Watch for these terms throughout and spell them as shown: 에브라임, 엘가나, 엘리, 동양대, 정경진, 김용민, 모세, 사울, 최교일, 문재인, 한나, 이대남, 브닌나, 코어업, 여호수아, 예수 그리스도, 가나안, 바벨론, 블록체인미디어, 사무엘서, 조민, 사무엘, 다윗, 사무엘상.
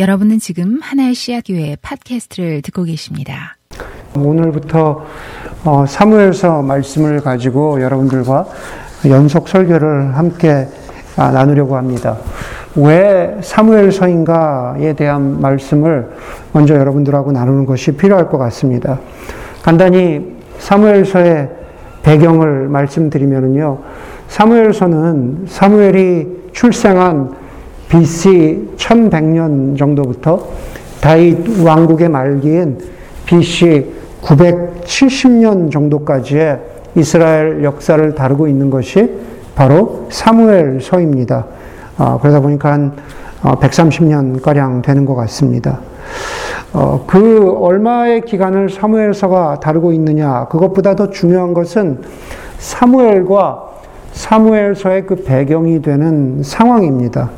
여러분은 지금 하나의 씨앗교회 팟캐스트를 듣고 계십니다. 오늘부터 사무엘서 말씀을 가지고 여러분들과 연속 설교를 함께 나누려고 합니다. 왜 사무엘서인가에 대한 말씀을 먼저 여러분들하고 나누는 것이 필요할 것 같습니다. 간단히 사무엘서의 배경을 말씀드리면요, 사무엘서는 사무엘이 출생한 BC 1100년 정도부터 다윗 왕국의 말기인 BC 970년 정도까지의 이스라엘 역사를 다루고 있는 것이 바로 사무엘서입니다. 그러다 보니까 한 130년가량 되는 것 같습니다. 그 얼마의 기간을 사무엘서가 다루고 있느냐, 그것보다 더 중요한 것은 사무엘과 사무엘서의 그 배경이 되는 상황입니다.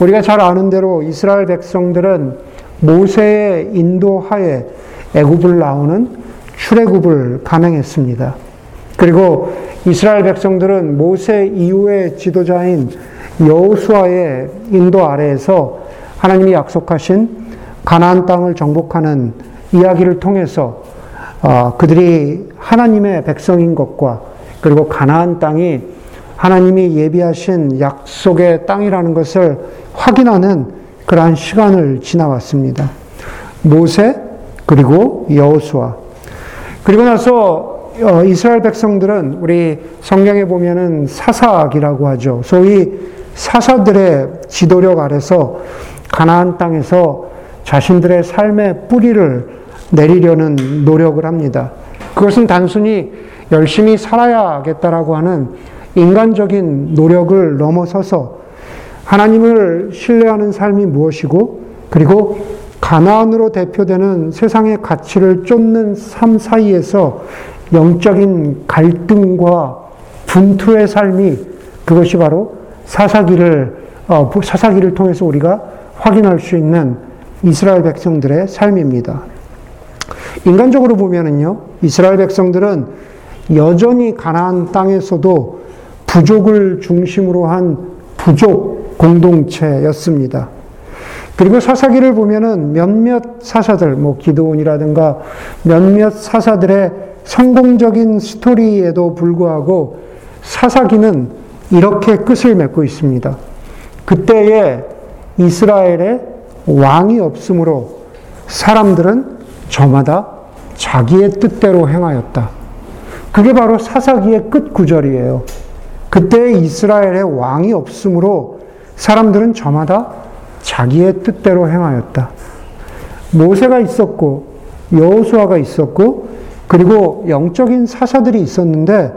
우리가 잘 아는 대로 이스라엘 백성들은 모세의 인도하에 애굽을 나오는 출애굽을 감행했습니다. 그리고 이스라엘 백성들은 모세 이후의 지도자인 여호수아의 인도 아래에서 하나님이 약속하신 가나안 땅을 정복하는 이야기를 통해서 그들이 하나님의 백성인 것과, 그리고 가나안 땅이 하나님이 예비하신 약속의 땅이라는 것을 확인하는 그러한 시간을 지나왔습니다. 모세 그리고 여호수아, 그리고 나서 이스라엘 백성들은 우리 성경에 보면은 사사기라고 하죠. 소위 사사들의 지도력 아래서 가나안 땅에서 자신들의 삶의 뿌리를 내리려는 노력을 합니다. 그것은 단순히 열심히 살아야겠다라고 하는 인간적인 노력을 넘어서서 하나님을 신뢰하는 삶이 무엇이고, 그리고 가나안으로 대표되는 세상의 가치를 쫓는 삶 사이에서 영적인 갈등과 분투의 삶이, 그것이 바로 사사기를 통해서 우리가 확인할 수 있는 이스라엘 백성들의 삶입니다. 인간적으로 보면은요, 이스라엘 백성들은 여전히 가나안 땅에서도 부족을 중심으로 한 부족 공동체였습니다. 그리고 사사기를 보면은 몇몇 사사들, 기드온이라든가 몇몇 사사들의 성공적인 스토리에도 불구하고 사사기는 이렇게 끝을 맺고 있습니다. 그때에 이스라엘의 왕이 없으므로 사람들은 저마다 자기의 뜻대로 행하였다. 그게 바로 사사기의 끝 구절이에요. 그때 이스라엘의 왕이 없으므로 사람들은 저마다 자기의 뜻대로 행하였다. 모세가 있었고 여호수아가 있었고 그리고 영적인 사사들이 있었는데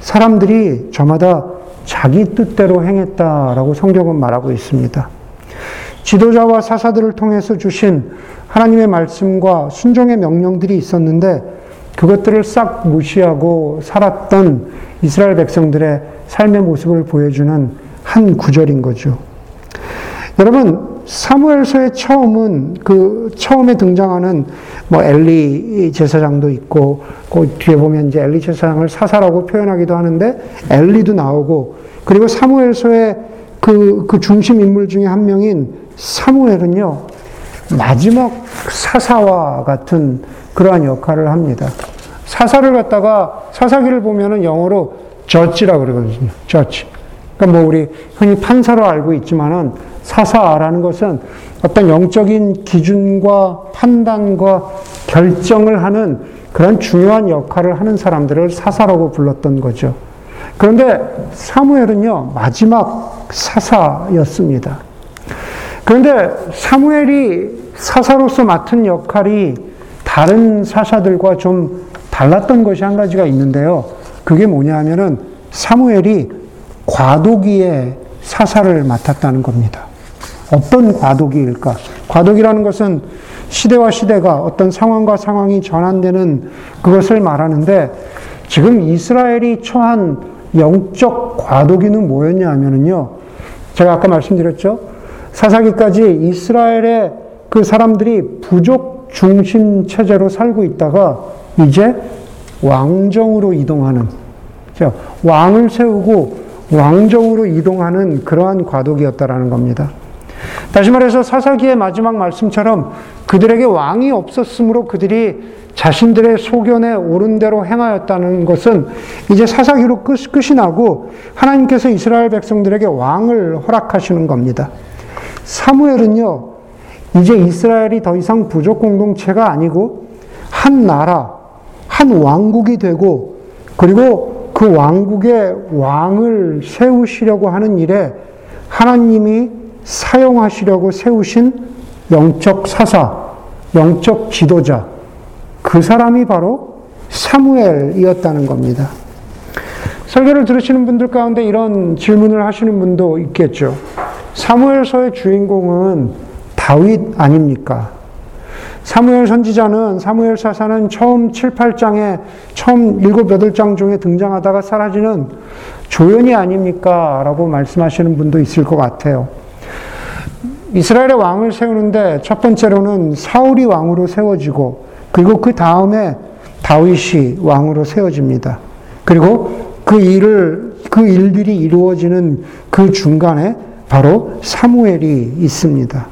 사람들이 저마다 자기 뜻대로 행했다라고 성경은 말하고 있습니다. 지도자와 사사들을 통해서 주신 하나님의 말씀과 순종의 명령들이 있었는데 그것들을 싹 무시하고 살았던 이스라엘 백성들의 삶의 모습을 보여주는 한 구절인 거죠. 여러분, 사무엘서의 처음에 등장하는 엘리 제사장도 있고, 그 뒤에 보면 이제 엘리 제사장을 사사라고 표현하기도 하는데 엘리도 나오고, 그리고 사무엘서의 그 중심 인물 중에 한 명인 사무엘은요, 마지막 사사와 같은 그러한 역할을 합니다. 사사를 갖다가 사사기를 보면은 영어로 저지라고 그러거든요. 저지. 그러니까 우리 흔히 판사로 알고 있지만은 사사라는 것은 어떤 영적인 기준과 판단과 결정을 하는 그런 중요한 역할을 하는 사람들을 사사라고 불렀던 거죠. 그런데 사무엘은요, 마지막 사사였습니다. 그런데 사무엘이 사사로서 맡은 역할이 다른 사사들과 좀 달랐던 것이 한 가지가 있는데요. 그게 뭐냐 하면은 사무엘이 과도기의 사사를 맡았다는 겁니다. 어떤 과도기일까? 과도기라는 것은 시대와 시대가 어떤 상황과 상황이 전환되는 그것을 말하는데, 지금 이스라엘이 처한 영적 과도기는 뭐였냐 하면은요, 제가 아까 말씀드렸죠. 사사기까지 이스라엘의 그 사람들이 부족 중심 체제로 살고 있다가 이제 왕정으로 이동하는, 왕을 세우고 왕정으로 이동하는 그러한 과도기였다라는 겁니다. 다시 말해서 사사기의 마지막 말씀처럼 그들에게 왕이 없었으므로 그들이 자신들의 소견에 옳은 대로 행하였다는 것은 이제 사사기로 끝이 나고 하나님께서 이스라엘 백성들에게 왕을 허락하시는 겁니다. 사무엘은요, 이제 이스라엘이 더 이상 부족 공동체가 아니고 한 나라, 한 왕국이 되고 그리고 그 왕국의 왕을 세우시려고 하는 일에 하나님이 사용하시려고 세우신 영적 사사, 영적 지도자, 그 사람이 바로 사무엘이었다는 겁니다. 설교를 들으시는 분들 가운데 이런 질문을 하시는 분도 있겠죠. 사무엘서의 주인공은 다윗 아닙니까? 사무엘 선지자는, 사무엘 사사는 처음 7, 8장에, 처음 7, 8장 중에 등장하다가 사라지는 조연이 아닙니까? 라고 말씀하시는 분도 있을 것 같아요. 이스라엘의 왕을 세우는데 첫 번째로는 사울이 왕으로 세워지고, 그리고 그 다음에 다윗이 왕으로 세워집니다. 그리고 그 일들이 이루어지는 그 중간에 바로 사무엘이 있습니다.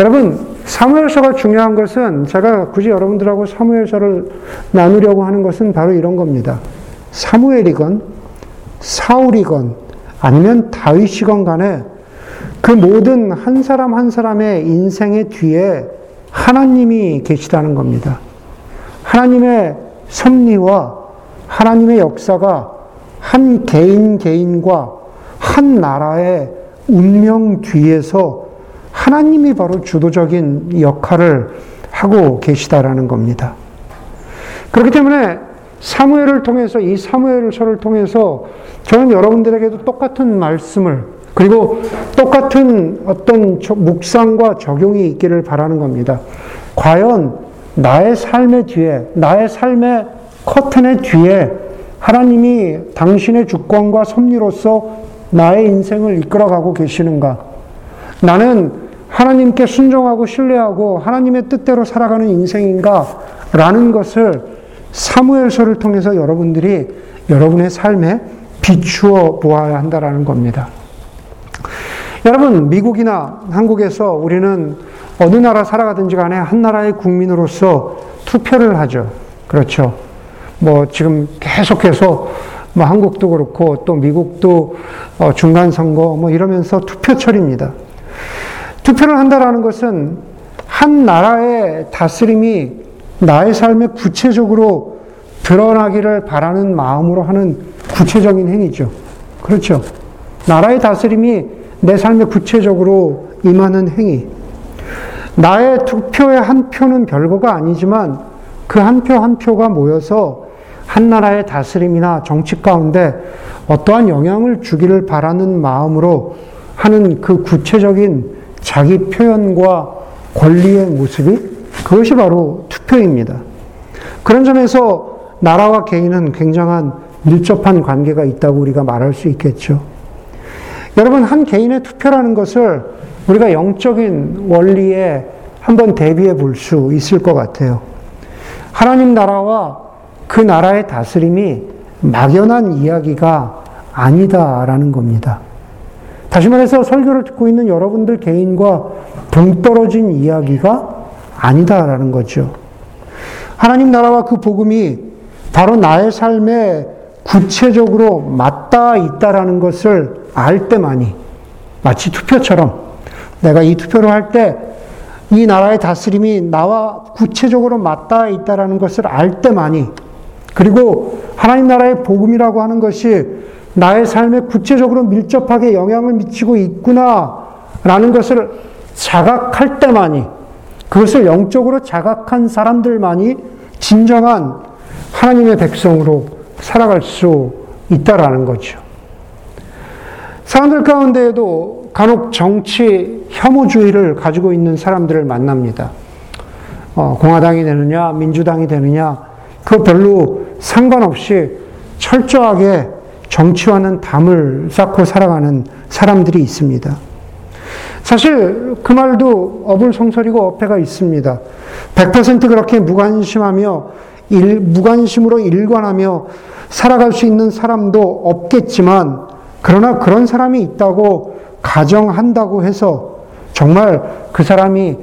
여러분, 사무엘서가 중요한 것은, 제가 굳이 여러분들하고 사무엘서를 나누려고 하는 것은 바로 이런 겁니다. 사무엘이건 사울이건 아니면 다윗이건 간에 그 모든 한 사람 한 사람의 인생의 뒤에 하나님이 계시다는 겁니다. 하나님의 섭리와 하나님의 역사가 한 개인과 한 나라의 운명 뒤에서 하나님이 바로 주도적인 역할을 하고 계시다라는 겁니다. 그렇기 때문에 사무엘을 통해서, 이 사무엘서를 통해서 저는 여러분들에게도 똑같은 말씀을, 그리고 똑같은 어떤 묵상과 적용이 있기를 바라는 겁니다. 과연 나의 삶의 뒤에, 나의 삶의 커튼의 뒤에 하나님이 당신의 주권과 섭리로서 나의 인생을 이끌어가고 계시는가? 나는 하나님께 순종하고 신뢰하고 하나님의 뜻대로 살아가는 인생인가? 라는 것을 사무엘서를 통해서 여러분들이 여러분의 삶에 비추어 보아야 한다라는 겁니다. 여러분, 미국이나 한국에서 우리는 어느 나라 살아가든지 간에 한 나라의 국민으로서 투표를 하죠. 그렇죠. 뭐 지금 계속해서 뭐 한국도 그렇고 또 미국도 중간 선거 뭐 이러면서 투표철입니다. 투표를 한다라는 것은 한 나라의 다스림이 나의 삶에 구체적으로 드러나기를 바라는 마음으로 하는 구체적인 행위죠. 그렇죠. 나라의 다스림이 내 삶에 구체적으로 임하는 행위. 나의 투표의 한 표는 별거가 아니지만 그 한 표 한 표가 모여서 한 나라의 다스림이나 정치 가운데 어떠한 영향을 주기를 바라는 마음으로 하는 그 구체적인 자기 표현과 권리의 모습이, 그것이 바로 투표입니다. 그런 점에서 나라와 개인은 굉장한 밀접한 관계가 있다고 우리가 말할 수 있겠죠. 여러분, 한 개인의 투표라는 것을 우리가 영적인 원리에 한번 대비해 볼 수 있을 것 같아요. 하나님 나라와 그 나라의 다스림이 막연한 이야기가 아니다라는 겁니다. 다시 말해서 설교를 듣고 있는 여러분들 개인과 동떨어진 이야기가 아니다라는 거죠. 하나님 나라와 그 복음이 바로 나의 삶에 구체적으로 맞닿아 있다라는 것을 알 때만이, 마치 투표처럼 내가 이 투표를 할 때 이 나라의 다스림이 나와 구체적으로 맞닿아 있다라는 것을 알 때만이, 그리고 하나님 나라의 복음이라고 하는 것이 나의 삶에 구체적으로 밀접하게 영향을 미치고 있구나라는 것을 자각할 때만이, 그것을 영적으로 자각한 사람들만이 진정한 하나님의 백성으로 살아갈 수 있다라는 거죠. 사람들 가운데에도 간혹 정치 혐오주의를 가지고 있는 사람들을 만납니다. 공화당이 되느냐, 민주당이 되느냐, 그거 별로 상관없이 철저하게 정치와는 담을 쌓고 살아가는 사람들이 있습니다. 사실 그 말도 어불성설이고 어폐가 있습니다. 100% 그렇게 무관심하며 무관심으로 일관하며 살아갈 수 있는 사람도 없겠지만, 그러나 그런 사람이 있다고 가정한다고 해서 정말 그 사람이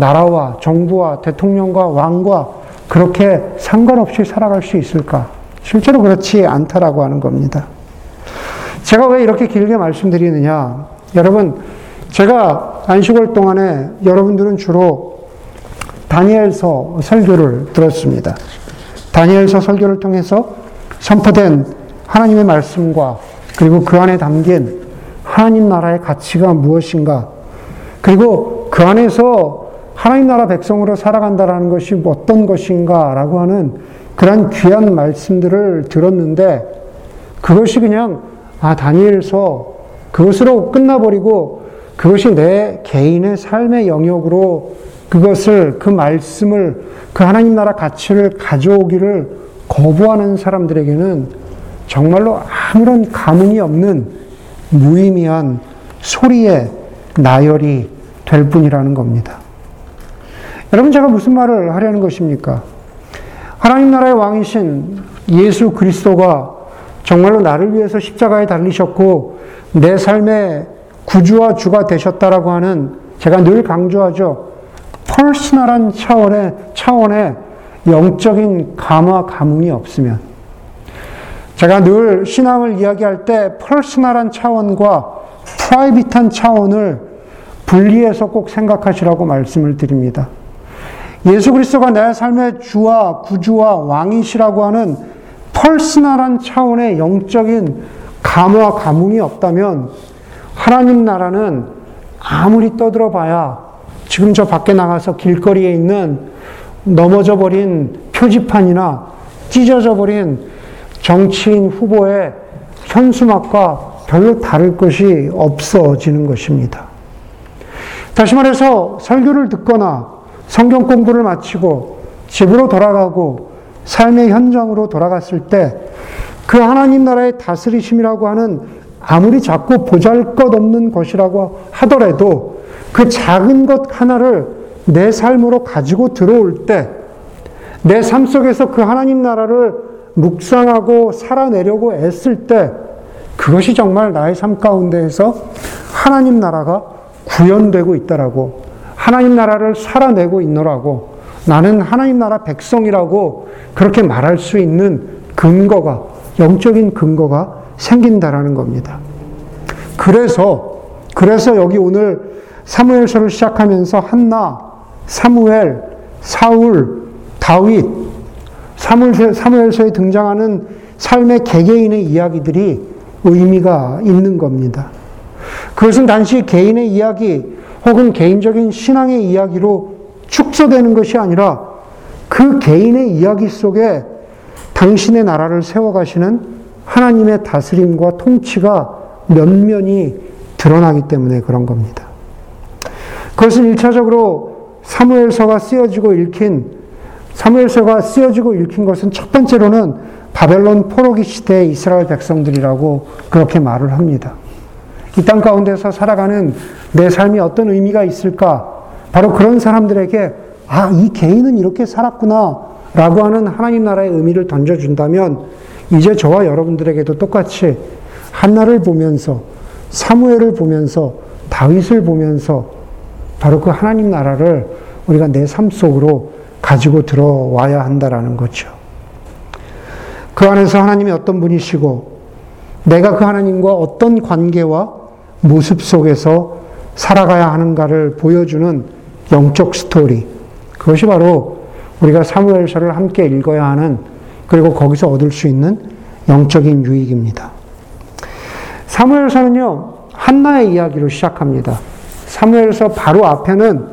나라와 정부와 대통령과 왕과 그렇게 상관없이 살아갈 수 있을까? 실제로 그렇지 않다라고 하는 겁니다. 제가 왜 이렇게 길게 말씀드리느냐? 여러분, 제가 안식월 동안에 여러분들은 주로 다니엘서 설교를 들었습니다. 다니엘서 설교를 통해서 선포된 하나님의 말씀과 그리고 그 안에 담긴 하나님 나라의 가치가 무엇인가, 그리고 그 안에서 하나님 나라 백성으로 살아간다라는 것이 어떤 것인가라고 하는 그런 귀한 말씀들을 들었는데, 그것이 그냥 다니엘서 그것으로 끝나버리고 그것이 내 개인의 삶의 영역으로 그것을, 그 말씀을, 그 하나님 나라 가치를 가져오기를 거부하는 사람들에게는 정말로 아무런 감흥이 없는 무의미한 소리의 나열이 될 뿐이라는 겁니다. 여러분, 제가 무슨 말을 하려는 것입니까? 하나님 나라의 왕이신 예수 그리스도가 정말로 나를 위해서 십자가에 달리셨고 내 삶의 구주와 주가 되셨다라고 하는, 제가 늘 강조하죠, 퍼스널한 차원의 영적인 감화 감흥이 없으면, 제가 늘 신앙을 이야기할 때 퍼스널한 차원과 프라이빗한 차원을 분리해서 꼭 생각하시라고 말씀을 드립니다. 예수 그리스도가 내 삶의 주와 구주와 왕이시라고 하는 퍼스널한 차원의 영적인 감화 감흥이 없다면 하나님 나라는 아무리 떠들어 봐야 지금 저 밖에 나가서 길거리에 있는 넘어져 버린 표지판이나 찢어져 버린 정치인 후보의 현수막과 별로 다를 것이 없어지는 것입니다. 다시 말해서 설교를 듣거나 성경 공부를 마치고 집으로 돌아가고 삶의 현장으로 돌아갔을 때 그 하나님 나라의 다스리심이라고 하는, 아무리 작고 보잘것없는 것이라고 하더라도 그 작은 것 하나를 내 삶으로 가지고 들어올 때, 내 삶 속에서 그 하나님 나라를 묵상하고 살아내려고 애쓸 때, 그것이 정말 나의 삶 가운데에서 하나님 나라가 구현되고 있다라고, 하나님 나라를 살아내고 있노라고, 나는 하나님 나라 백성이라고 그렇게 말할 수 있는 근거가, 영적인 근거가 생긴다라는 겁니다. 그래서 여기 오늘 사무엘서를 시작하면서 한나, 사무엘, 사울, 다윗, 사무엘서에 등장하는 삶의 개개인의 이야기들이 의미가 있는 겁니다. 그것은 단지 개인의 이야기 혹은 개인적인 신앙의 이야기로 축소되는 것이 아니라 그 개인의 이야기 속에 당신의 나라를 세워가시는 하나님의 다스림과 통치가 면면히 드러나기 때문에 그런 겁니다. 그것은 1차적으로 사무엘서가 쓰여지고 읽힌 것은 첫 번째로는 바벨론 포로기 시대의 이스라엘 백성들이라고 그렇게 말을 합니다. 이 땅 가운데서 살아가는 내 삶이 어떤 의미가 있을까? 바로 그런 사람들에게 이 개인은 이렇게 살았구나 라고 하는 하나님 나라의 의미를 던져준다면, 이제 저와 여러분들에게도 똑같이 한나를 보면서, 사무엘을 보면서, 다윗을 보면서 바로 그 하나님 나라를 우리가 내 삶 속으로 가지고 들어와야 한다라는 거죠. 그 안에서 하나님이 어떤 분이시고 내가 그 하나님과 어떤 관계와 모습 속에서 살아가야 하는가를 보여주는 영적 스토리, 그것이 바로 우리가 사무엘서를 함께 읽어야 하는, 그리고 거기서 얻을 수 있는 영적인 유익입니다. 사무엘서는요, 한나의 이야기로 시작합니다. 사무엘서 바로 앞에는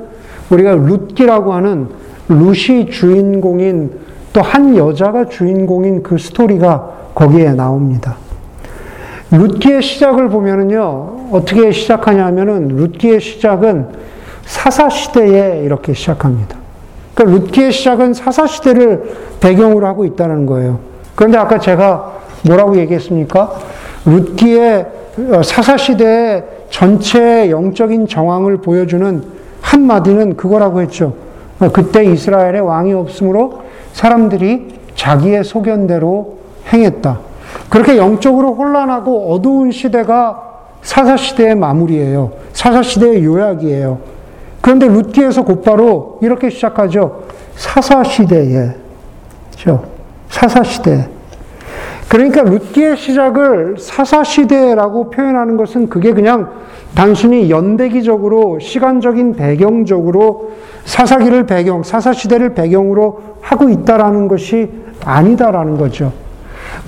우리가 룻기라고 하는, 룻이 주인공인, 또 한 여자가 주인공인 그 스토리가 거기에 나옵니다. 룻기의 시작을 보면은요, 어떻게 시작하냐면은, 룻기의 시작은 사사시대에 이렇게 시작합니다. 그러니까 룻기의 시작은 사사시대를 배경으로 하고 있다는 거예요. 그런데 아까 제가 뭐라고 얘기했습니까? 룻기의 사사시대의 전체의 영적인 정황을 보여주는 한마디는 그거라고 했죠. 그때 이스라엘에 왕이 없으므로 사람들이 자기의 소견대로 행했다. 그렇게 영적으로 혼란하고 어두운 시대가 사사시대의 마무리예요. 사사시대의 요약이에요. 그런데 룻기에서 곧바로 이렇게 시작하죠. 사사시대에. 그렇죠? 사사시대. 그러니까 룻기의 시작을 사사시대라고 표현하는 것은 그게 그냥 단순히 연대기적으로 시간적인 배경적으로 사사기를 배경, 사사시대를 배경으로 하고 있다라는 것이 아니다라는 거죠.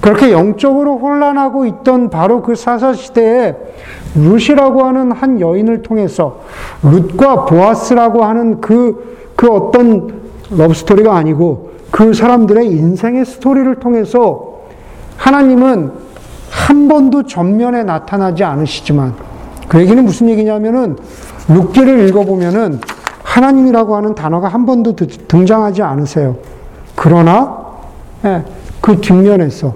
그렇게 영적으로 혼란하고 있던 바로 그 사사시대에 룻이라고 하는 한 여인을 통해서 룻과 보아스라고 하는 그 어떤 러브스토리가 아니고 그 사람들의 인생의 스토리를 통해서 하나님은 한 번도 전면에 나타나지 않으시지만, 그 얘기는 무슨 얘기냐면은 룻기를 읽어보면은 하나님이라고 하는 단어가 한 번도 등장하지 않으세요. 그러나 그 뒷면에서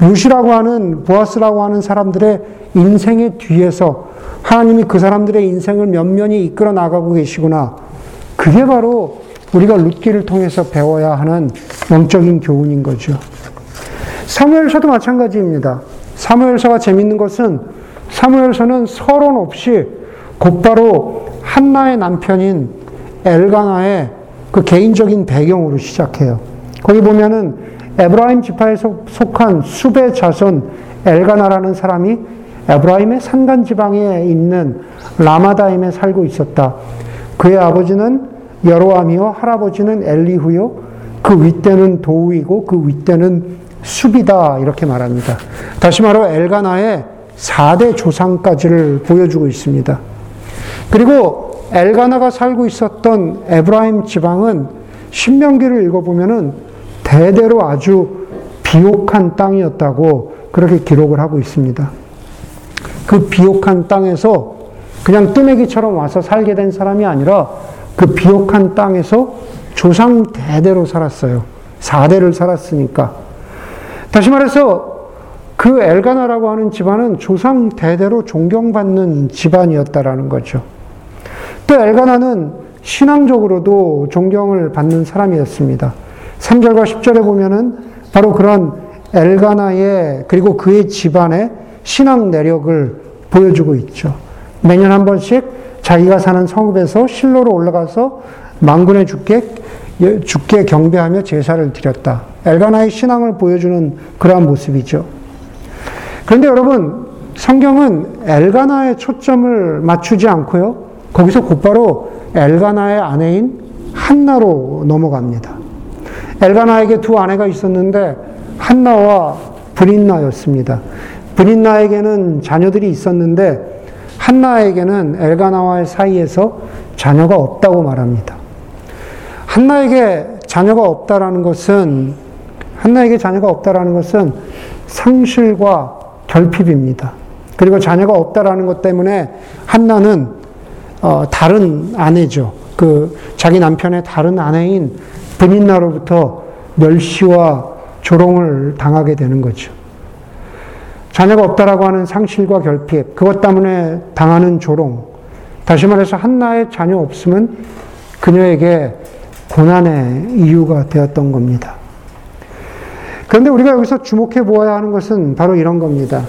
룻이라고 하는 보아스라고 하는 사람들의 인생의 뒤에서 하나님이 그 사람들의 인생을 면면히 이끌어 나가고 계시구나. 그게 바로 우리가 룻기를 통해서 배워야 하는 영적인 교훈인 거죠. 사무엘서도 마찬가지입니다. 사무엘서가 재밌는 것은 사무엘서는 서론 없이 곧바로 한나의 남편인 엘가나의 그 개인적인 배경으로 시작해요. 거기 보면은 에브라임 지파에 속한 수베 자손 엘가나라는 사람이 에브라임의 산간 지방에 있는 라마다임에 살고 있었다. 그의 아버지는 여로암이요, 할아버지는 엘리후요, 그 윗대는 도우이고 그 윗대는 숲이다, 이렇게 말합니다. 다시 말하면 엘가나의 4대 조상까지를 보여주고 있습니다. 그리고 엘가나가 살고 있었던 에브라임 지방은 신명기를 읽어보면은 대대로 아주 비옥한 땅이었다고 그렇게 기록을 하고 있습니다. 그 비옥한 땅에서 그냥 뜨내기처럼 와서 살게 된 사람이 아니라 그 비옥한 땅에서 조상 대대로 살았어요. 4대를 살았으니까. 다시 말해서 그 엘가나라고 하는 집안은 조상 대대로 존경받는 집안이었다라는 거죠. 또 엘가나는 신앙적으로도 존경을 받는 사람이었습니다. 3절과 10절에 보면은 바로 그런 엘가나의 그리고 그의 집안의 신앙 내력을 보여주고 있죠. 매년 한 번씩 자기가 사는 성읍에서 실로로 올라가서 만군의 주께 경배하며 제사를 드렸다. 엘가나의 신앙을 보여주는 그러한 모습이죠. 그런데 여러분, 성경은 엘가나의 초점을 맞추지 않고요, 거기서 곧바로 엘가나의 아내인 한나로 넘어갑니다. 엘가나에게 두 아내가 있었는데 한나와 브닌나였습니다. 브닌나에게는 자녀들이 있었는데 한나에게는 엘가나와의 사이에서 자녀가 없다고 말합니다. 한나에게 자녀가 없다라는 것은 상실과 결핍입니다. 그리고 자녀가 없다라는 것 때문에 한나는 다른 아내죠. 그 자기 남편의 다른 아내인 브닌나로부터 멸시와 조롱을 당하게 되는 거죠. 자녀가 없다라고 하는 상실과 결핍, 그것 때문에 당하는 조롱, 다시 말해서 한나의 자녀 없음은 그녀에게 고난의 이유가 되었던 겁니다. 그런데 우리가 여기서 주목해 보아야 하는 것은 바로 이런 겁니다.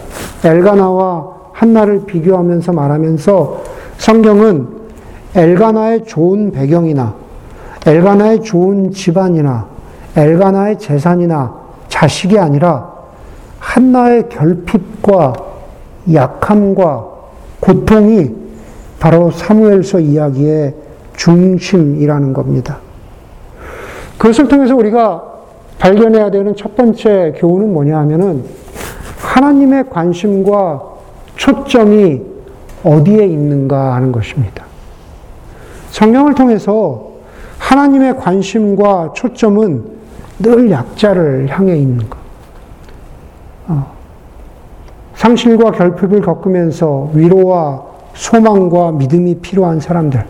엘가나와 한나를 비교하면서 말하면서 성경은 엘가나의 좋은 배경이나 엘가나의 좋은 집안이나 엘가나의 재산이나 자식이 아니라 한나의 결핍과 약함과 고통이 바로 사무엘서 이야기의 중심이라는 겁니다. 그것을 통해서 우리가 발견해야 되는 첫 번째 교훈은 뭐냐 하면은 하나님의 관심과 초점이 어디에 있는가 하는 것입니다. 성경을 통해서 하나님의 관심과 초점은 늘 약자를 향해 있는 것. 상실과 결핍을 겪으면서 위로와 소망과 믿음이 필요한 사람들,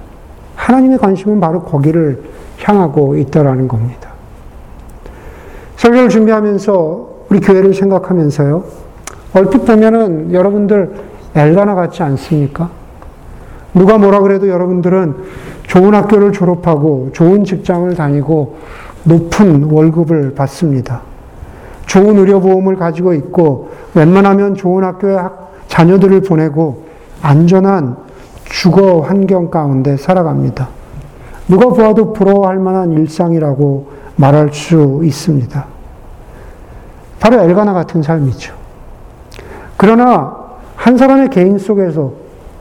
하나님의 관심은 바로 거기를 향하고 있다라는 겁니다. 설교를 준비하면서 우리 교회를 생각하면서요, 얼핏 보면은 여러분들 엘가나 같지 않습니까? 누가 뭐라 그래도 여러분들은 좋은 학교를 졸업하고 좋은 직장을 다니고 높은 월급을 받습니다. 좋은 의료보험을 가지고 있고 웬만하면 좋은 학교에 자녀들을 보내고 안전한 주거 환경 가운데 살아갑니다. 누가 보아도 부러워할 만한 일상이라고 말할 수 있습니다. 바로 엘가나 같은 삶이죠. 그러나 한 사람의 개인 속에서,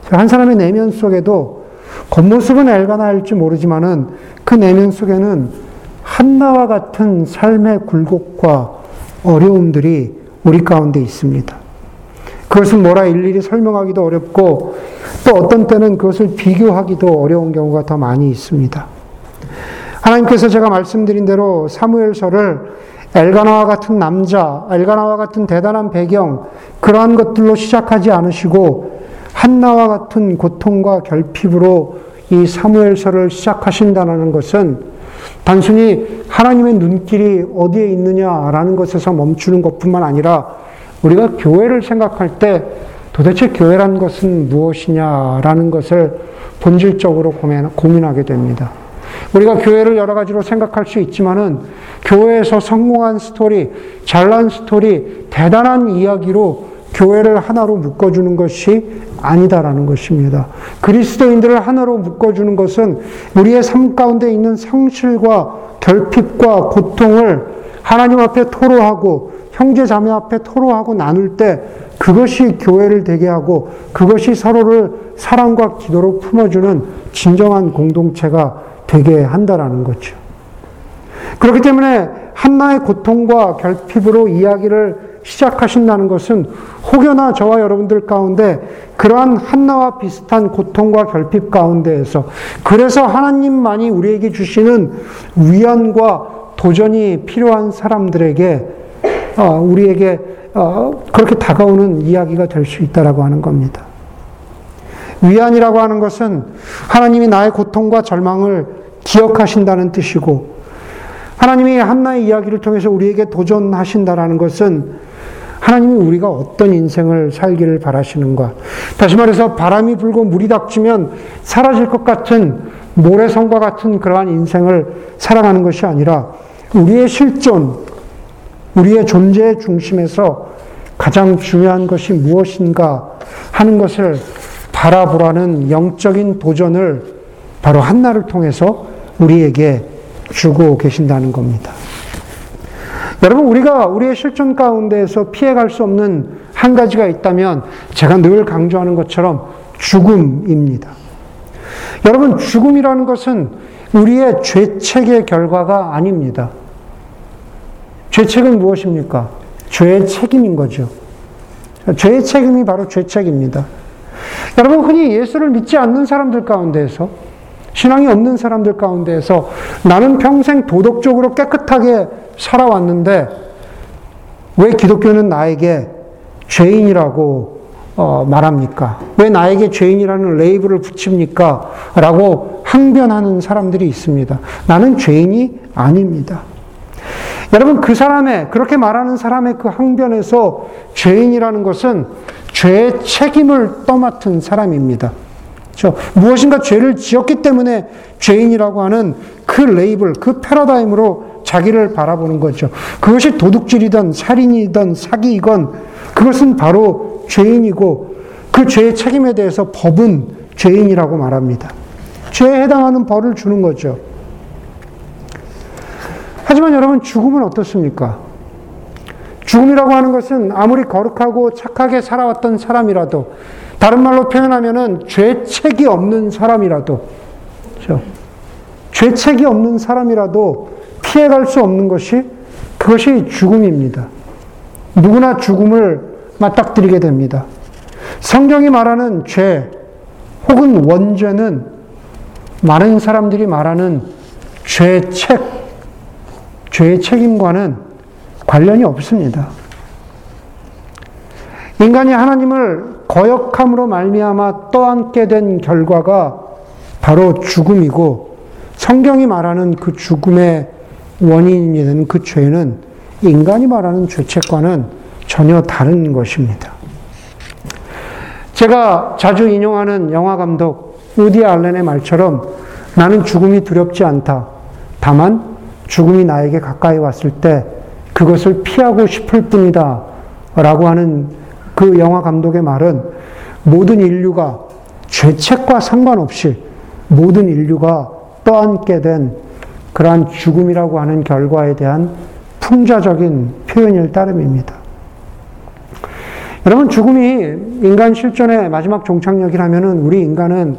한 사람의 내면 속에도 겉모습은 엘가나일지 모르지만은 그 내면 속에는 한나와 같은 삶의 굴곡과 어려움들이 우리 가운데 있습니다. 그것은 뭐라 일일이 설명하기도 어렵고 또 어떤 때는 그것을 비교하기도 어려운 경우가 더 많이 있습니다. 하나님께서 제가 말씀드린 대로 사무엘서를 엘가나와 같은 남자, 엘가나와 같은 대단한 배경, 그러한 것들로 시작하지 않으시고 한나와 같은 고통과 결핍으로 이 사무엘서를 시작하신다는 것은 단순히 하나님의 눈길이 어디에 있느냐라는 것에서 멈추는 것뿐만 아니라 우리가 교회를 생각할 때 도대체 교회란 것은 무엇이냐라는 것을 본질적으로 고민하게 됩니다. 우리가 교회를 여러 가지로 생각할 수 있지만은 교회에서 성공한 스토리, 잘난 스토리, 대단한 이야기로 교회를 하나로 묶어주는 것이 아니다라는 것입니다. 그리스도인들을 하나로 묶어주는 것은 우리의 삶 가운데 있는 상실과 결핍과 고통을 하나님 앞에 토로하고 형제 자매 앞에 토로하고 나눌 때 그것이 교회를 되게 하고 그것이 서로를 사랑과 기도로 품어주는 진정한 공동체가 되게 한다라는 거죠. 그렇기 때문에 한나의 고통과 결핍으로 이야기를 시작하신다는 것은 혹여나 저와 여러분들 가운데 그러한 한나와 비슷한 고통과 결핍 가운데에서 그래서 하나님만이 우리에게 주시는 위안과 도전이 필요한 사람들에게 우리에게 그렇게 다가오는 이야기가 될 수 있다라고 하는 겁니다. 위안이라고 하는 것은 하나님이 나의 고통과 절망을 기억하신다는 뜻이고 하나님이 한나의 이야기를 통해서 우리에게 도전하신다라는 것은 하나님이 우리가 어떤 인생을 살기를 바라시는가. 다시 말해서 바람이 불고 물이 닥치면 사라질 것 같은 모래성과 같은 그러한 인생을 살아가는 것이 아니라 우리의 실존, 우리의 존재의 중심에서 가장 중요한 것이 무엇인가 하는 것을 바라보라는 영적인 도전을 바로 한나를 통해서 우리에게 주고 계신다는 겁니다. 여러분, 우리가 우리의 실존 가운데에서 피해갈 수 없는 한 가지가 있다면 제가 늘 강조하는 것처럼 죽음입니다. 여러분, 죽음이라는 것은 우리의 죄책의 결과가 아닙니다. 죄책은 무엇입니까? 죄의 책임인 거죠. 죄의 책임이 바로 죄책입니다. 여러분, 흔히 예수를 믿지 않는 사람들 가운데에서, 신앙이 없는 사람들 가운데에서 나는 평생 도덕적으로 깨끗하게 살아왔는데 왜 기독교는 나에게 죄인이라고 말합니까? 왜 나에게 죄인이라는 레이블을 붙입니까? 라고 항변하는 사람들이 있습니다. 나는 죄인이 아닙니다. 여러분, 그 사람의, 그렇게 말하는 사람의 그 항변에서 죄인이라는 것은 죄의 책임을 떠맡은 사람입니다. 그렇죠? 무엇인가 죄를 지었기 때문에 죄인이라고 하는 그 레이블, 그 패러다임으로 자기를 바라보는 거죠. 그것이 도둑질이든 살인이든 사기이건 그것은 바로 죄인이고 그 죄의 책임에 대해서 법은 죄인이라고 말합니다. 죄에 해당하는 벌을 주는 거죠. 하지만 여러분, 죽음은 어떻습니까? 죽음이라고 하는 것은 아무리 거룩하고 착하게 살아왔던 사람이라도, 다른 말로 표현하면은 죄책이 없는 사람이라도, 그렇죠? 죄책이 없는 사람이라도 피해갈 수 없는 것이, 그것이 죽음입니다. 누구나 죽음을 맞닥뜨리게 됩니다. 성경이 말하는 죄 혹은 원죄는 많은 사람들이 말하는 죄책, 죄의 책임과는 관련이 없습니다. 인간이 하나님을 거역함으로 말미암아 떠안게 된 결과가 바로 죽음이고 성경이 말하는 그 죽음의 원인이 된 그 죄는 인간이 말하는 죄책과는 전혀 다른 것입니다. 제가 자주 인용하는 영화감독 우디 알렌의 말처럼 나는 죽음이 두렵지 않다. 다만 죽음이 나에게 가까이 왔을 때 그것을 피하고 싶을 뿐이다 라고 하는 그 영화 감독의 말은 모든 인류가 죄책과 상관없이 모든 인류가 떠안게 된 그러한 죽음이라고 하는 결과에 대한 풍자적인 표현일 따름입니다. 여러분, 죽음이 인간 실존의 마지막 종착역이라면은 우리 인간은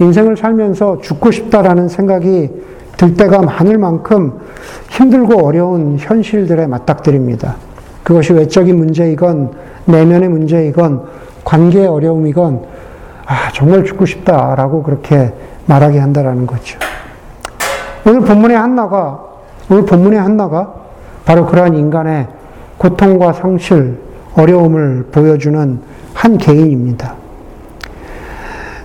인생을 살면서 죽고 싶다라는 생각이 들 때가 많을 만큼 힘들고 어려운 현실들에 맞닥뜨립니다. 그것이 외적인 문제이건 내면의 문제이건 관계의 어려움이건 정말 죽고 싶다라고 그렇게 말하게 한다라는 거죠. 오늘 본문의 한나가 바로 그러한 인간의 고통과 상실, 어려움을 보여주는 한 개인입니다.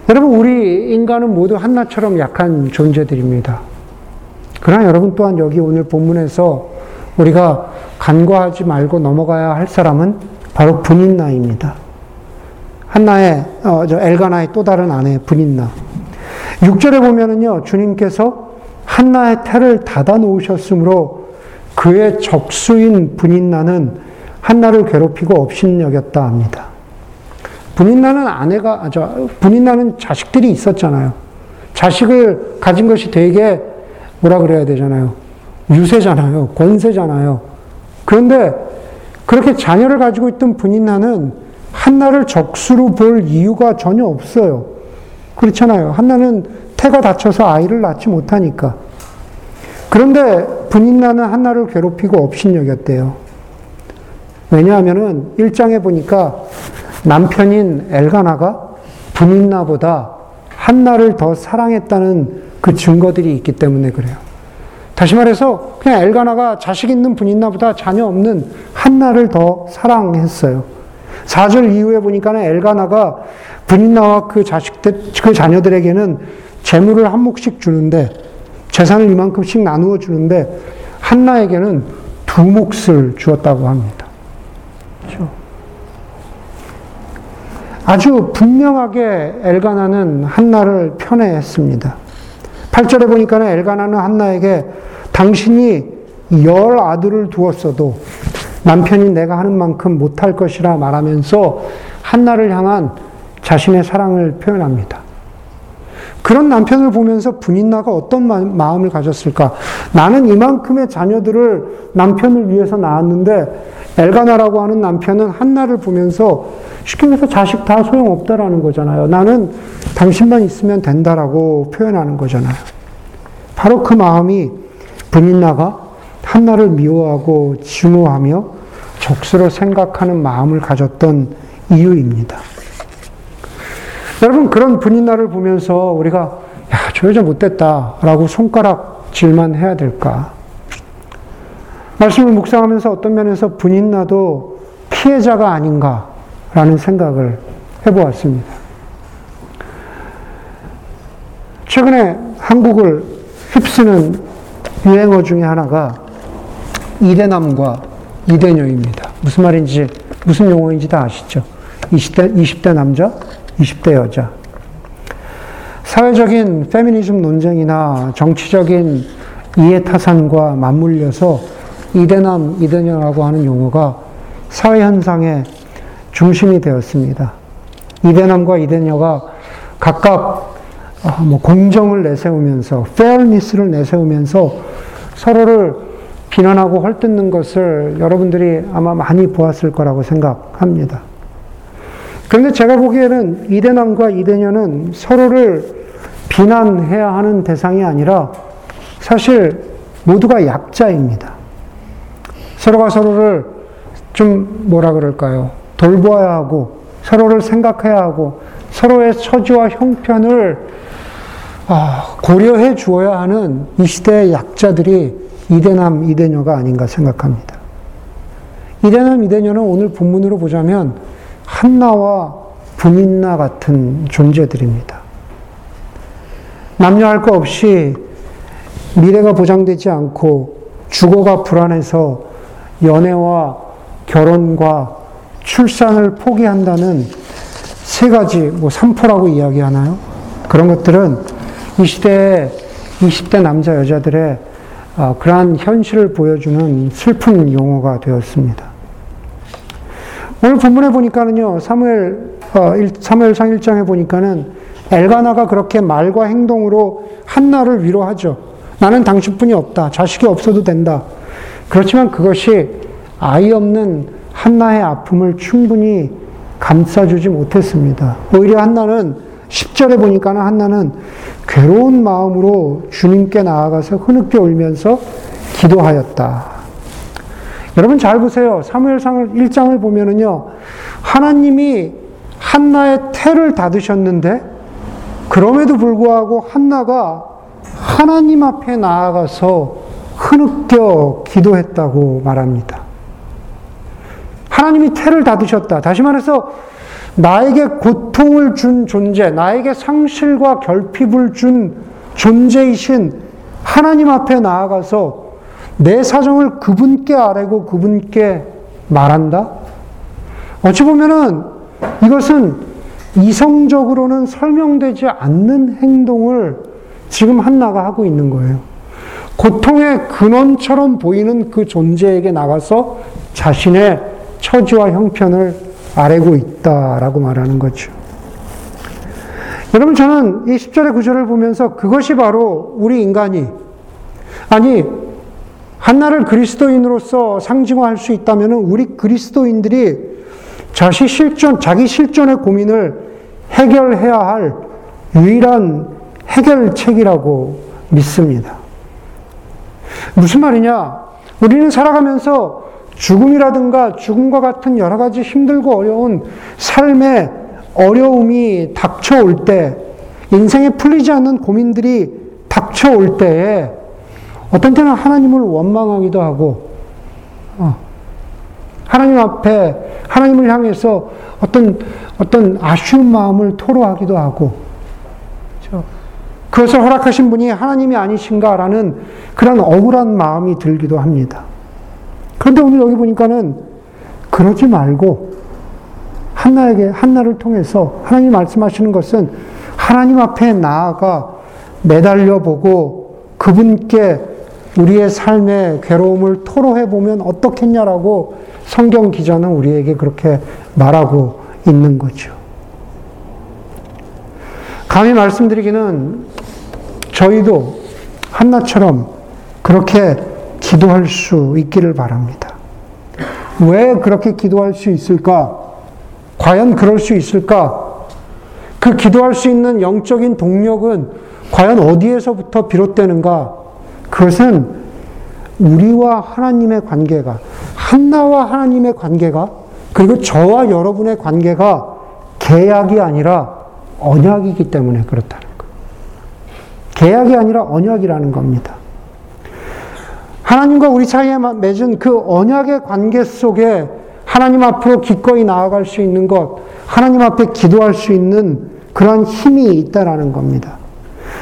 여러분, 우리 인간은 모두 한나처럼 약한 존재들입니다. 그러나 여러분 또한 여기 오늘 본문에서 우리가 간과하지 말고 넘어가야 할 사람은 바로 브닌나입니다. 한나의 엘가나의 또 다른 아내 브닌나. 6절에 보면은요, 주님께서 한나의 태를 닫아 놓으셨으므로 그의 적수인 브닌나는 한나를 괴롭히고 업신여겼다 합니다. 브닌나는 자식들이 있었잖아요. 자식을 가진 것이 되게 뭐라 그래야 되잖아요. 유세잖아요. 권세잖아요. 그런데 그렇게 자녀를 가지고 있던 브닌나는 한나를 적수로 볼 이유가 전혀 없어요. 그렇잖아요. 한나는 태가 다쳐서 아이를 낳지 못하니까. 그런데 브닌나는 한나를 괴롭히고 업신여겼대요. 왜냐하면은 1장에 보니까 남편인 엘가나가 브닌나보다 한나를 더 사랑했다는 그 증거들이 있기 때문에 그래요. 다시 말해서 그냥 엘가나가 자식 있는 브닌나보다 자녀 없는 한나를 더 사랑했어요. 4절 이후에 보니까는 엘가나가 브닌나와 그 자녀들에게는 재물을 한 몫씩 주는데, 재산을 이만큼씩 나누어 주는데, 한나에게는 두 몫을 주었다고 합니다. 아주 분명하게 엘가나는 한나를 편애했습니다. 8절에 보니까 엘가나는 한나에게 당신이 10 아들을 두었어도 남편이 내가 하는 만큼 못할 것이라 말하면서 한나를 향한 자신의 사랑을 표현합니다. 그런 남편을 보면서 브닌나가 어떤 마음을 가졌을까? 나는 이만큼의 자녀들을 남편을 위해서 낳았는데 엘가나라고 하는 남편은 한나를 보면서 쉽게 말해서 자식 다 소용없다라는 거잖아요. 나는 당신만 있으면 된다라고 표현하는 거잖아요. 바로 그 마음이 브닌나가 한나를 미워하고 증오하며 적수로 생각하는 마음을 가졌던 이유입니다. 여러분, 그런 브닌나를 보면서 우리가 저 여자 못됐다라고 손가락질만 해야 될까? 말씀을 묵상하면서 어떤 면에서 브닌나도 피해자가 아닌가라는 생각을 해보았습니다. 최근에 한국을 휩쓰는 유행어 중에 하나가 이대남과 이대녀입니다. 무슨 말인지, 무슨 용어인지 다 아시죠? 20대 남자, 20대 여자. 사회적인 페미니즘 논쟁이나 정치적인 이해타산과 맞물려서 이대남, 이대녀라고 하는 용어가 사회현상의 중심이 되었습니다. 이대남과 이대녀가 각각 공정을 내세우면서, 페어니스를 내세우면서 서로를 비난하고 헐뜯는 것을 여러분들이 아마 많이 보았을 거라고 생각합니다. 그런데 제가 보기에는 이대남과 이대녀는 서로를 비난해야 하는 대상이 아니라 사실 모두가 약자입니다. 서로가 서로를 좀 돌보아야 하고, 서로를 생각해야 하고, 서로의 처지와 형편을 고려해 주어야 하는 이 시대의 약자들이 이대남, 이대녀가 아닌가 생각합니다. 이대남, 이대녀는 오늘 본문으로 보자면 한나와 브닌나 같은 존재들입니다. 남녀할 것 없이 미래가 보장되지 않고 주거가 불안해서 연애와 결혼과 출산을 포기한다는 3가지, 삼포라고 이야기하나요? 그런 것들은 이 시대의 20대 남자 여자들의 그러한 현실을 보여주는 슬픈 용어가 되었습니다. 오늘 본문에 보니까는요, 사무엘상 1장에 보니까는 엘가나가 그렇게 말과 행동으로 한나를 위로하죠. 나는 당신뿐이 없다. 자식이 없어도 된다. 그렇지만 그것이 아이 없는 한나의 아픔을 충분히 감싸주지 못했습니다. 오히려 한나는 10절에 보니까는 한나는 괴로운 마음으로 주님께 나아가서 흐느껴 울면서 기도하였다. 여러분 잘 보세요. 사무엘상 1장을 보면은요, 하나님이 한나의 태를 닫으셨는데 그럼에도 불구하고 한나가 하나님 앞에 나아가서 흐느껴 기도했다고 말합니다. 하나님이 태를 닫으셨다. 다시 말해서 나에게 고통을 준 존재, 나에게 상실과 결핍을 준 존재이신 하나님 앞에 나아가서 내 사정을 그분께 아뢰고 그분께 말한다? 어찌 보면은 이것은 이성적으로는 설명되지 않는 행동을 지금 한나가 하고 있는 거예요. 고통의 근원처럼 보이는 그 존재에게 나가서 자신의 처지와 형편을 아뢰고 있다라고 말하는 거죠. 여러분, 저는 이 10절의 구절을 보면서 그것이 바로 우리 인간이, 아니 한나를 그리스도인으로서 상징화할 수 있다면 우리 그리스도인들이 자기 실존의 고민을 해결해야 할 유일한 해결책이라고 믿습니다. 무슨 말이냐? 우리는 살아가면서 죽음이라든가 죽음과 같은 여러 가지 힘들고 어려운 삶의 어려움이 닥쳐올 때, 인생에 풀리지 않는 고민들이 닥쳐올 때에 어떤 때는 하나님을 원망하기도 하고, 하나님 앞에, 하나님을 향해서 어떤 아쉬운 마음을 토로하기도 하고, 그것을 허락하신 분이 하나님이 아니신가라는 그런 억울한 마음이 들기도 합니다. 그런데 오늘 여기 보니까는 그러지 말고, 한나를 통해서 하나님 말씀하시는 것은 하나님 앞에 나아가 매달려보고 그분께 우리의 삶의 괴로움을 토로해보면 어떻겠냐라고 성경 기자는 우리에게 그렇게 말하고 있는 거죠. 감히 말씀드리기는 저희도 한나처럼 그렇게 기도할 수 있기를 바랍니다. 왜 그렇게 기도할 수 있을까? 과연 그럴 수 있을까? 그 기도할 수 있는 영적인 동력은 과연 어디에서부터 비롯되는가? 그것은 우리와 하나님의 관계가, 한나와 하나님의 관계가, 그리고 저와 여러분의 관계가 계약이 아니라 언약이기 때문에 그렇다는 거예요. 계약이 아니라 언약이라는 겁니다. 하나님과 우리 사이에 맺은 그 언약의 관계 속에 하나님 앞으로 기꺼이 나아갈 수 있는 것, 하나님 앞에 기도할 수 있는 그런 힘이 있다라는 겁니다.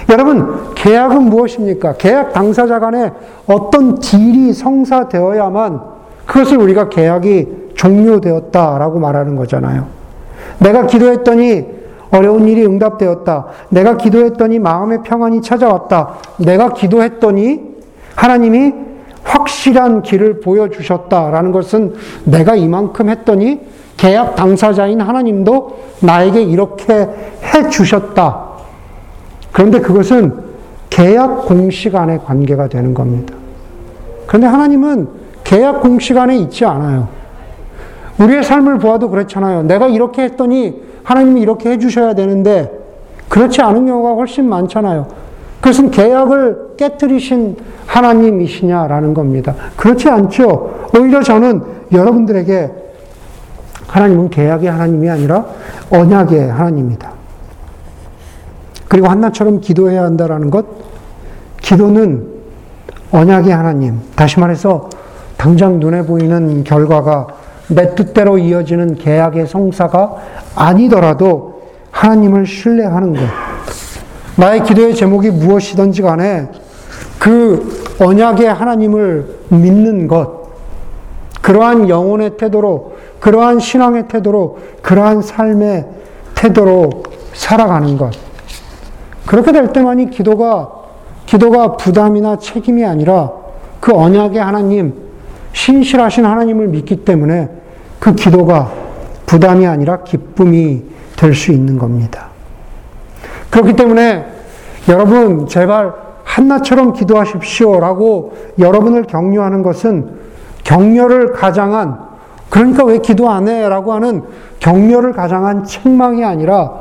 여러분, 계약은 무엇입니까? 계약 당사자 간에 어떤 딜이 성사되어야만 그것을 우리가 계약이 종료되었다라고 말하는 거잖아요. 내가 기도했더니 어려운 일이 응답되었다. 내가 기도했더니 마음의 평안이 찾아왔다. 내가 기도했더니 하나님이 확실한 길을 보여주셨다라는 것은 내가 이만큼 했더니 계약 당사자인 하나님도 나에게 이렇게 해주셨다. 그런데 그것은 계약 공식 안의 관계가 되는 겁니다. 그런데 하나님은 계약 공식 안에 있지 않아요. 우리의 삶을 보아도 그렇잖아요. 내가 이렇게 했더니 하나님이 이렇게 해주셔야 되는데 그렇지 않은 경우가 훨씬 많잖아요. 그것은 계약을 깨뜨리신 하나님이시냐라는 겁니다. 그렇지 않죠. 오히려 저는 여러분들에게 하나님은 계약의 하나님이 아니라 언약의 하나님입니다. 그리고 한나처럼 기도해야 한다라는 것, 기도는 언약의 하나님, 다시 말해서 당장 눈에 보이는 결과가 내 뜻대로 이어지는 계약의 성사가 아니더라도 하나님을 신뢰하는 것, 나의 기도의 제목이 무엇이든지 간에 그 언약의 하나님을 믿는 것, 그러한 영혼의 태도로, 그러한 신앙의 태도로, 그러한 삶의 태도로 살아가는 것, 그렇게 될 때만이 기도가 부담이나 책임이 아니라 그 언약의 하나님, 신실하신 하나님을 믿기 때문에 그 기도가 부담이 아니라 기쁨이 될 수 있는 겁니다. 그렇기 때문에 여러분 제발 한나처럼 기도하십시오라고 여러분을 격려하는 것은 격려를 가장한, 그러니까 왜 기도 안 해? 라고 하는 격려를 가장한 책망이 아니라,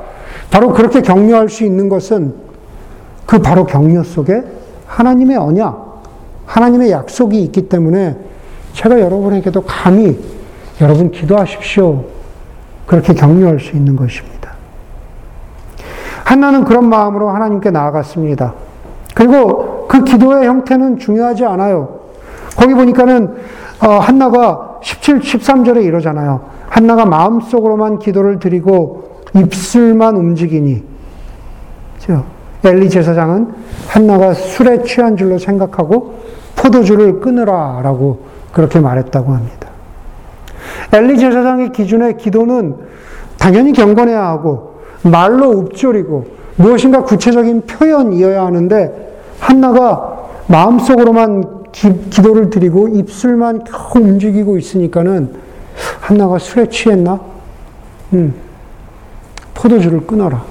바로 그렇게 격려할 수 있는 것은 그 바로 격려 속에 하나님의 언약, 하나님의 약속이 있기 때문에 제가 여러분에게도 감히 여러분 기도하십시오, 그렇게 격려할 수 있는 것입니다. 한나는 그런 마음으로 하나님께 나아갔습니다. 그리고 그 기도의 형태는 중요하지 않아요. 거기 보니까는 한나가 17, 13절에 이러잖아요. 한나가 마음속으로만 기도를 드리고 입술만 움직이니, 그렇죠? 엘리 제사장은 한나가 술에 취한 줄로 생각하고 포도주를 끊으라 라고 그렇게 말했다고 합니다. 엘리 제사장의 기준의 기도는 당연히 경건해야 하고 말로 읊조리고 무엇인가 구체적인 표현이어야 하는데, 한나가 마음속으로만 기도를 드리고 입술만 겨우 움직이고 있으니까는 한나가 술에 취했나? 포도주를 끊어라.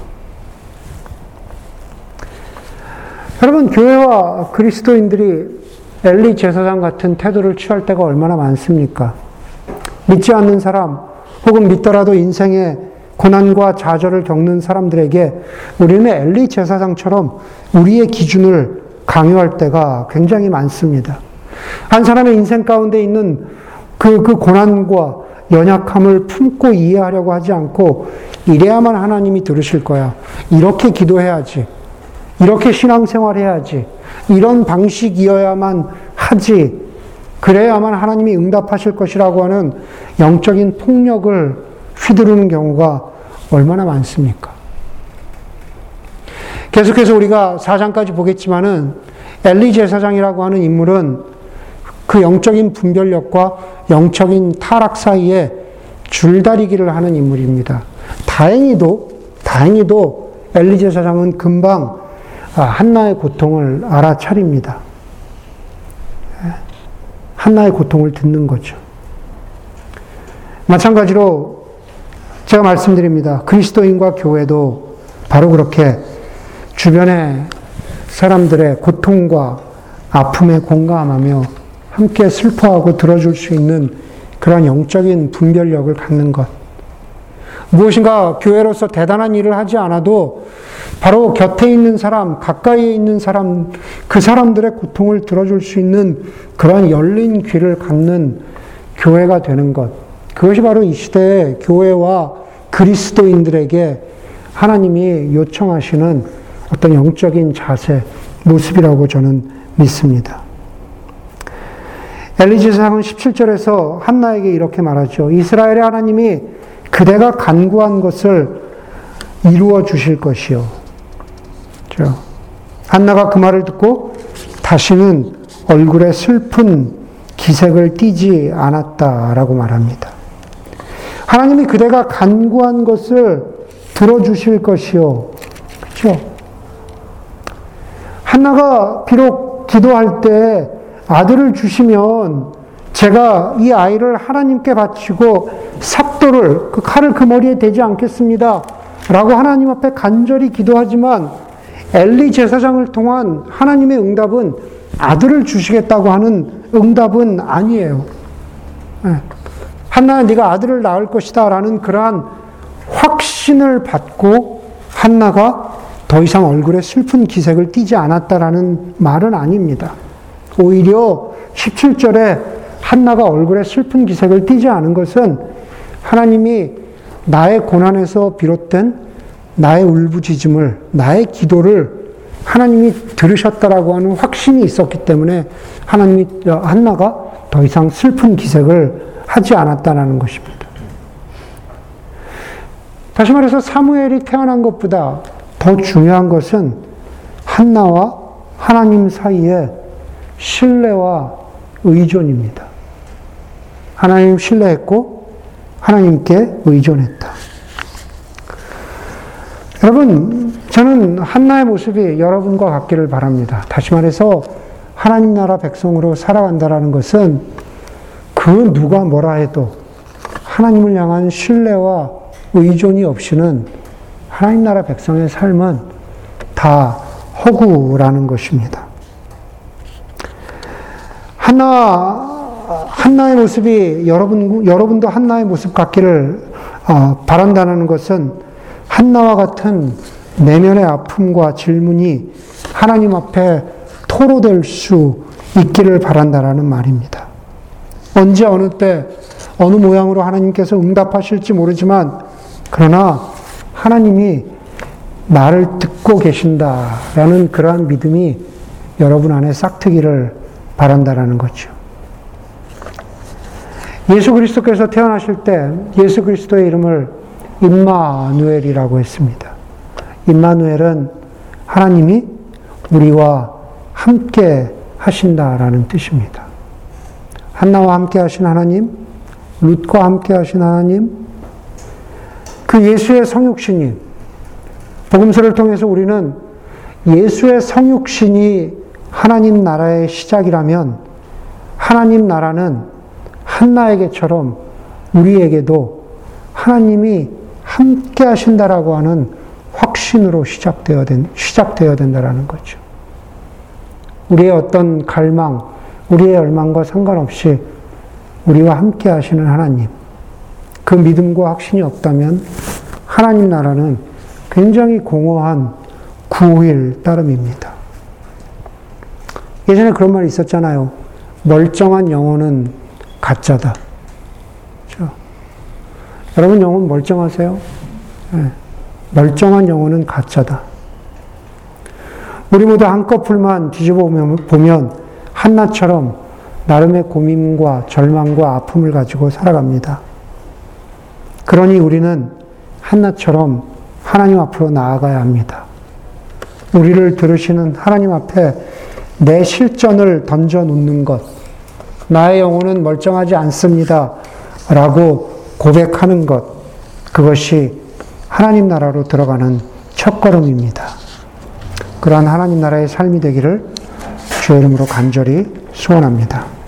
여러분, 교회와 그리스도인들이 엘리 제사장 같은 태도를 취할 때가 얼마나 많습니까? 믿지 않는 사람, 혹은 믿더라도 인생의 고난과 좌절을 겪는 사람들에게 우리는 엘리 제사장처럼 우리의 기준을 강요할 때가 굉장히 많습니다. 한 사람의 인생 가운데 있는 그 고난과 연약함을 품고 이해하려고 하지 않고, 이래야만 하나님이 들으실 거야, 이렇게 기도해야지, 이렇게 신앙생활 해야지, 이런 방식이어야만 하지, 그래야만 하나님이 응답하실 것이라고 하는 영적인 폭력을 휘두르는 경우가 얼마나 많습니까? 계속해서 우리가 4장까지 보겠지만은 엘리 제사장이라고 하는 인물은 그 영적인 분별력과 영적인 타락 사이에 줄다리기를 하는 인물입니다. 다행히도 엘리 제사장은 금방 한나의 고통을 알아차립니다. 한나의 고통을 듣는 거죠. 마찬가지로 제가 말씀드립니다. 그리스도인과 교회도 바로 그렇게 주변의 사람들의 고통과 아픔에 공감하며 함께 슬퍼하고 들어줄 수 있는 그런 영적인 분별력을 갖는 것. 무엇인가 교회로서 대단한 일을 하지 않아도 바로 곁에 있는 사람, 가까이에 있는 사람, 그 사람들의 고통을 들어줄 수 있는 그러한 열린 귀를 갖는 교회가 되는 것. 그것이 바로 이 시대의 교회와 그리스도인들에게 하나님이 요청하시는 어떤 영적인 자세, 모습이라고 저는 믿습니다. 엘리 제사장은 17절에서 한나에게 이렇게 말하죠. 이스라엘의 하나님이 그대가 간구한 것을 이루어 주실 것이요. 한나가 그 말을 듣고 다시는 얼굴에 슬픈 기색을 띠지 않았다라고 말합니다. 하나님이 그대가 간구한 것을 들어주실 것이요. 그렇죠? 한나가 비록 기도할 때 아들을 주시면 제가 이 아이를 하나님께 바치고 삽도를, 그 칼을 그 머리에 대지 않겠습니다 라고 하나님 앞에 간절히 기도하지만, 엘리 제사장을 통한 하나님의 응답은 아들을 주시겠다고 하는 응답은 아니에요. 한나야, 네가 아들을 낳을 것이다 라는 그러한 확신을 받고 한나가 더 이상 얼굴에 슬픈 기색을 띠지 않았다라는 말은 아닙니다. 오히려 17절에 한나가 얼굴에 슬픈 기색을 띠지 않은 것은 하나님이 나의 고난에서 비롯된 나의 울부짖음을, 나의 기도를 하나님이 들으셨다라고 하는 확신이 있었기 때문에 하나님이, 한나가 더 이상 슬픈 기색을 하지 않았다라는 것입니다. 다시 말해서 사무엘이 태어난 것보다 더 중요한 것은 한나와 하나님 사이에 신뢰와 의존입니다. 하나님 신뢰했고 하나님께 의존했다. 여러분, 저는 한나의 모습이 여러분과 같기를 바랍니다. 다시 말해서 하나님 나라 백성으로 살아간다라는 것은 그 누가 뭐라 해도 하나님을 향한 신뢰와 의존이 없이는 하나님 나라 백성의 삶은 다 허구라는 것입니다. 한나의 모습이 여러분도 한나의 모습 같기를 바란다는 것은 한나와 같은 내면의 아픔과 질문이 하나님 앞에 토로될 수 있기를 바란다라는 말입니다. 언제 어느 때 어느 모양으로 하나님께서 응답하실지 모르지만 그러나 하나님이 나를 듣고 계신다라는 그러한 믿음이 여러분 안에 싹트기를 바란다라는 거죠. 예수 그리스도께서 태어나실 때 예수 그리스도의 이름을 임마누엘이라고 했습니다. 임마누엘은 하나님이 우리와 함께 하신다라는 뜻입니다. 한나와 함께 하신 하나님, 룻과 함께 하신 하나님, 그 예수의 성육신이, 복음서를 통해서 우리는 예수의 성육신이 하나님 나라의 시작이라면 하나님 나라는 한나에게처럼 우리에게도 하나님이 함께 하신다라고 하는 확신으로 시작되어야 된다라는 거죠. 우리의 어떤 갈망, 우리의 열망과 상관없이 우리와 함께 하시는 하나님, 그 믿음과 확신이 없다면 하나님 나라는 굉장히 공허한 구호일 따름입니다. 예전에 그런 말이 있었잖아요. 멀쩡한 영혼은 가짜다. 그렇죠? 여러분 영혼 멀쩡하세요? 네. 멀쩡한 영혼은 가짜다. 우리 모두 한꺼풀만 뒤집어 보면 한나처럼 나름의 고민과 절망과 아픔을 가지고 살아갑니다. 그러니 우리는 한나처럼 하나님 앞으로 나아가야 합니다. 우리를 들으시는 하나님 앞에 내 실전을 던져 놓는 것, 나의 영혼은 멀쩡하지 않습니다 라고 고백하는 것, 그것이 하나님 나라로 들어가는 첫걸음입니다. 그러한 하나님 나라의 삶이 되기를 주의 이름으로 간절히 소원합니다.